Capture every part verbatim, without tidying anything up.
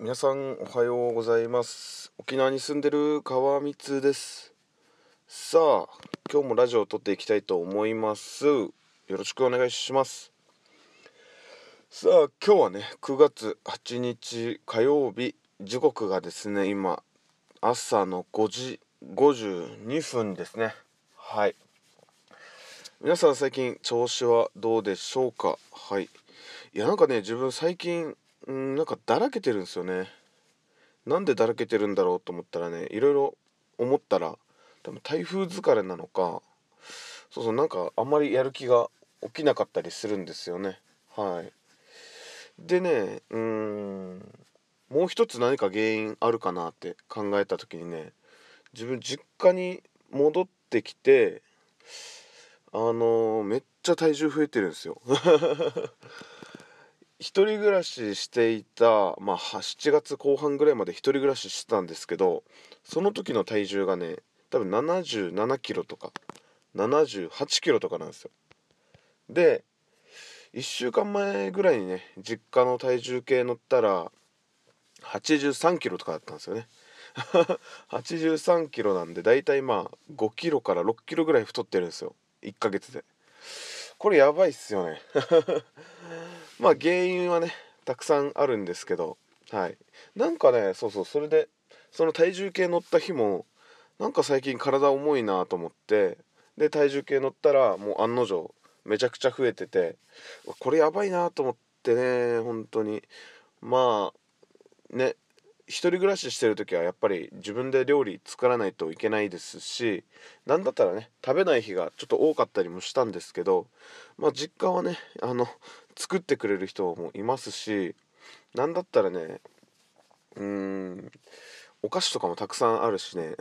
皆さんおはようございます。沖縄に住んでる川光です。さあ今日もラジオを撮っていきたいと思います。よろしくお願いします。さあ今日はねくがつはちにち火曜日、時刻がですね今朝のごじごじゅうにふんですね。はい、皆さん最近調子はどうでしょうか。はい、いやなんかね自分最近んなんかだらけてるんですよね。なんでだらけてるんだろうと思ったらね、いろいろ思ったら多分台風疲れなのか、そうそうなんかあんまりやる気が起きなかったりするんですよね。はい。でね、うーんもう一つ何か原因あるかなって考えた時にね、自分実家に戻ってきて、あのー、めっちゃ体重増えてるんですよ。一人暮らししていた、まあ、しちがつこうはんぐらいまで一人暮らししてたんですけど、その時の体重がね多分ななじゅうななキロとかななじゅうはちキロとかなんですよ。でいっしゅうかんまえぐらいにね実家の体重計乗ったらはちじゅうさんキロとかだったんですよね。はちじゅうさんキロなんでだいたいまあごキロからろっキロぐらい太ってるんですよ、いっかげつで。これやばいっすよね。まあ原因はねたくさんあるんですけど、はい、なんかねそうそうそれでその体重計乗った日もなんか最近体重いなと思って、で体重計乗ったらもう案の定めちゃくちゃ増えてて、これやばいなと思ってね。本当にまあね一人暮らししてる時はやっぱり自分で料理作らないといけないですし、なんだったらね食べない日がちょっと多かったりもしたんですけど、まあ実家はねあの作ってくれる人もいますし、なんだったらねうーんお菓子とかもたくさんあるしね。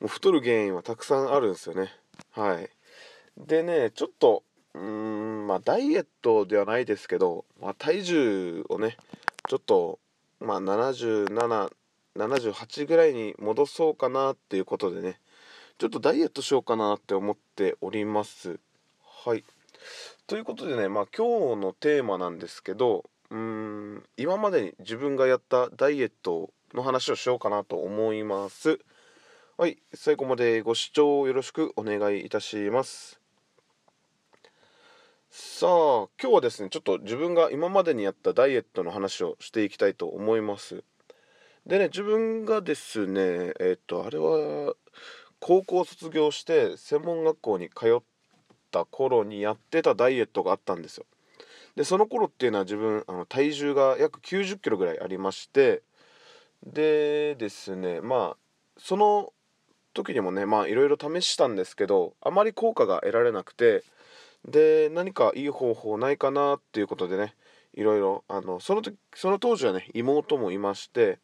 もう太る原因はたくさんあるんですよね。はい。でねちょっとうーんまあダイエットではないですけど、まあ、体重をねちょっとまあななじゅうなな、ななじゅうはちぐらいに戻そうかなっていうことでね、ちょっとダイエットしようかなって思っております。はい。ということでね、まあ今日のテーマなんですけど、うーん、今までに自分がやったダイエットの話をしようかなと思います。はい、最後までご視聴よろしくお願いいたします。さあ今日はですねちょっと自分が今までにやったダイエットの話をしていきたいと思います。でね自分がですねえっとあれは高校卒業して専門学校に通った頃にやってたダイエットがあったんですよ。でその頃っていうのは自分あの体重が約きゅうじゅっキロぐらいありまして、でですねまあその時にもねまあいろいろ試したんですけど、あまり効果が得られなくて、で何かいい方法ないかなっていうことでねいろいろあのその時その当時はね妹もいまして、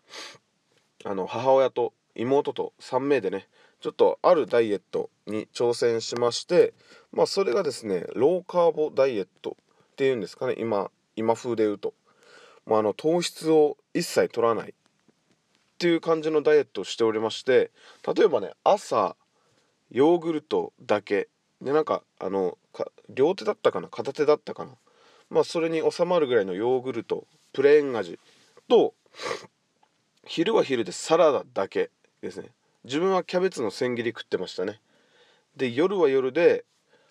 あの母親と妹とさんめいでねちょっとあるダイエットに挑戦しまして、まあそれがですねローカーボダイエットっていうんですかね、今今風で言うと、まあ、あの糖質を一切取らないっていう感じのダイエットをしておりまして、例えばね朝ヨーグルトだけでなんかあのか両手だったかな片手だったかな、まあそれに収まるぐらいのヨーグルトプレーン味と昼は昼でサラダだけですね。自分はキャベツの千切り食ってましたね。で夜は夜で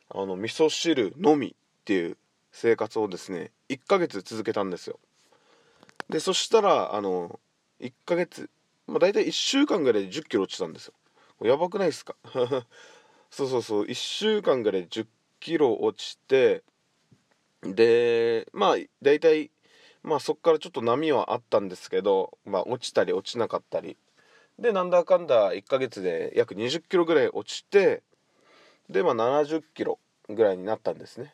あの味噌汁のみっていう生活をですねいっかげつ続けたんですよ。でそしたらあのいっかげつ、まあ、大体いっしゅうかんぐらいでじゅっキロ落ちたんですよ。やばくないですか。そうそうそういっしゅうかんぐらいじゅっキロ落ちて、でまあ大体まあそっからちょっと波はあったんですけど、まあ落ちたり落ちなかったりでなんだかんだいっかげつで約にじゅっキロぐらい落ちて、でまあななじゅっキロぐらいになったんですね。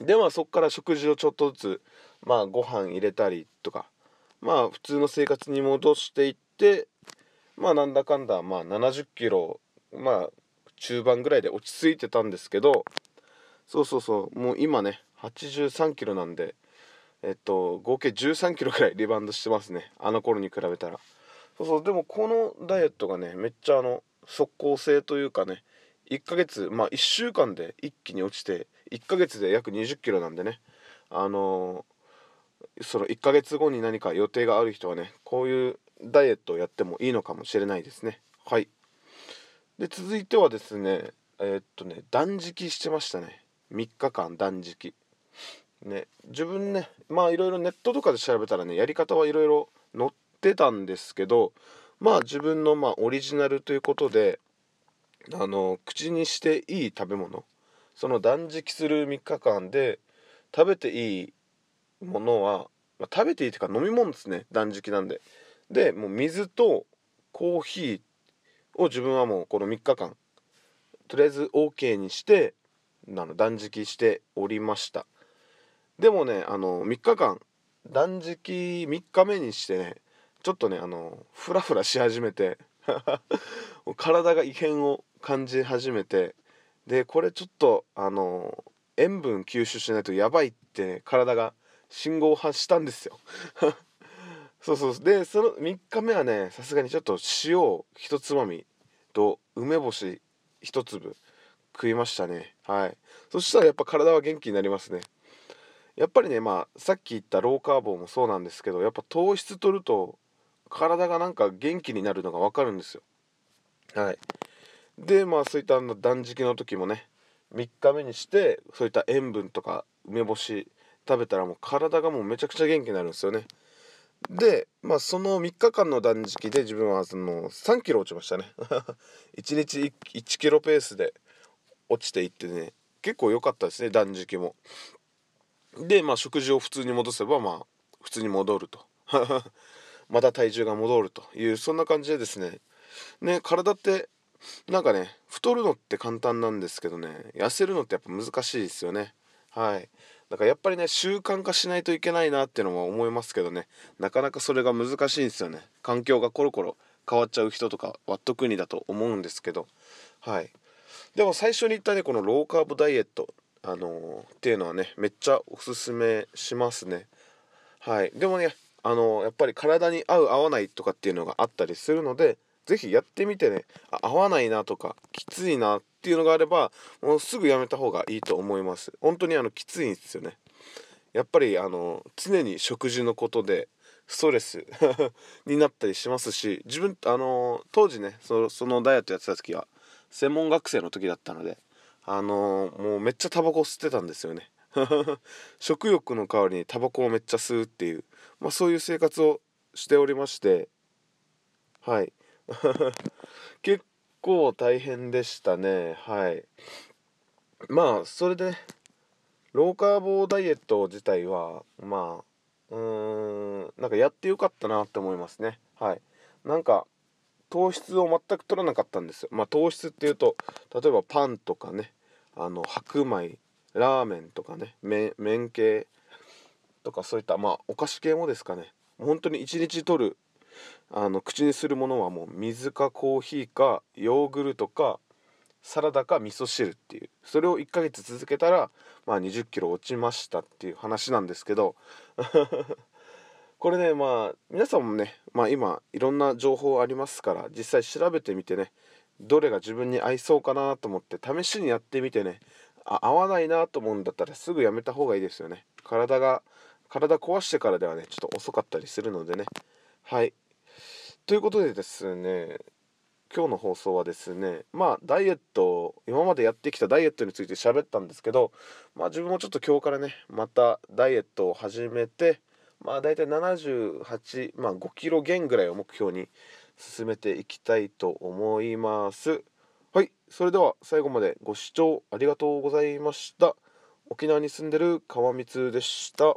でまあそっから食事をちょっとずつまあご飯入れたりとかまあ普通の生活に戻していって、まあなんだかんだまあななじゅっキロまあ中盤ぐらいで落ち着いてたんですけど、そうそうそうもう今ねはちじゅうさんキロなんでえっと合計じゅうさんキロぐらいリバウンドしてますね、あの頃に比べたら。そうそうでもこのダイエットがねめっちゃあの即効性というかね、いっかげつまあいっしゅうかんで一気に落ちていっかげつで約にじゅっキロなんでね、あのそのいっかげつごに何か予定がある人はね、こういうダイエットをやってもいいのかもしれないですね。はい。で、続いてはですね、えー、っとね、断食してましたね。みっかかん断食。ね、自分ね、まあいろいろネットとかで調べたらね、やり方はいろいろ載ってたんですけど、まあ自分のまあオリジナルということで、あの口にしていい食べ物、その断食するみっかかんで食べていいものは、まあ、食べていいというか飲み物ですね、断食なんで。で、もう水とコーヒーを自分はもうこのみっかかんとりあえず OK にしてあの断食しておりました。でもね、あのみっかかん断食みっかめにしてね、ちょっとねあのフラフラし始めて体が異変を感じ始めて、でこれちょっとあの塩分吸収しないとやばいって、ね、体が信号を発したんですよそうそう。でそのみっかめはね、さすがにちょっと塩を一つまみと梅干し一粒食いましたね。はい。そしたらやっぱ体は元気になりますね。やっぱりね、まあさっき言ったローカーボもそうなんですけど、やっぱ糖質取ると体がなんか元気になるのが分かるんですよ。はい。でまあそういったあの断食の時もね、みっかめにしてそういった塩分とか梅干し食べたらもう体がもうめちゃくちゃ元気になるんですよね。でまあそのみっかかんの断食で自分はそのさんキロ落ちましたねいちにちいちキロペースで落ちていってね、結構良かったですね、断食も。でまあ食事を普通に戻せばまあ普通に戻るとまた体重が戻るという、そんな感じでですね、ね、体ってなんかね、太るのって簡単なんですけどね、痩せるのってやっぱ難しいですよね。はい。だからやっぱりね、習慣化しないといけないなっていうのも思いますけどね、なかなかそれが難しいんですよね。環境がコロコロ変わっちゃう人とかは特にだと思うんですけど、はい。でも最初に言ったね、このローカーボダイエット、あのー、っていうのはね、めっちゃおすすめしますね。はい。でもね、あのー、やっぱり体に合う合わないとかっていうのがあったりするので、ぜひやってみてね、合わないなとかきついなっていうのがあればもうすぐやめた方がいいと思います。本当にあのきついんですよね。やっぱりあの常に食事のことでストレスになったりしますし、自分あの当時ね、その、そのダイエットやってた時は専門学生の時だったので、あのもうめっちゃタバコ吸ってたんですよね食欲の代わりにタバコをめっちゃ吸うっていう、まあ、そういう生活をしておりまして、はい。結構大変でしたね。はい。まあそれでローカーボダイエット自体はまあうーんなんかやってよかったなって思いますね。はい。なんか糖質を全く取らなかったんですよ。まあ糖質っていうと例えばパンとかね、あの白米、ラーメンとかね、麺系とかそういったまあお菓子系もですかね。本当にいちにち取るあの口にするものはもう水かコーヒーかヨーグルトかサラダか味噌汁っていう、それをいっかげつ続けたらまあにじゅっキロ落ちましたっていう話なんですけどこれね、まあ皆さんもね、まあ今いろんな情報ありますから、実際調べてみてね、どれが自分に合いそうかなと思って試しにやってみてね、あ合わないなと思うんだったらすぐやめた方がいいですよね。体が体壊してからではねちょっと遅かったりするのでね。はい。ということでですね、今日の放送はですね、まあダイエット、今までやってきたダイエットについて喋ったんですけど、まあ自分もちょっと今日からねまたダイエットを始めて、まあだいたいななじゅうはち、まあごキロ減ぐらいを目標に進めていきたいと思います。はい。それでは最後までご視聴ありがとうございました。沖縄に住んでる川光でした。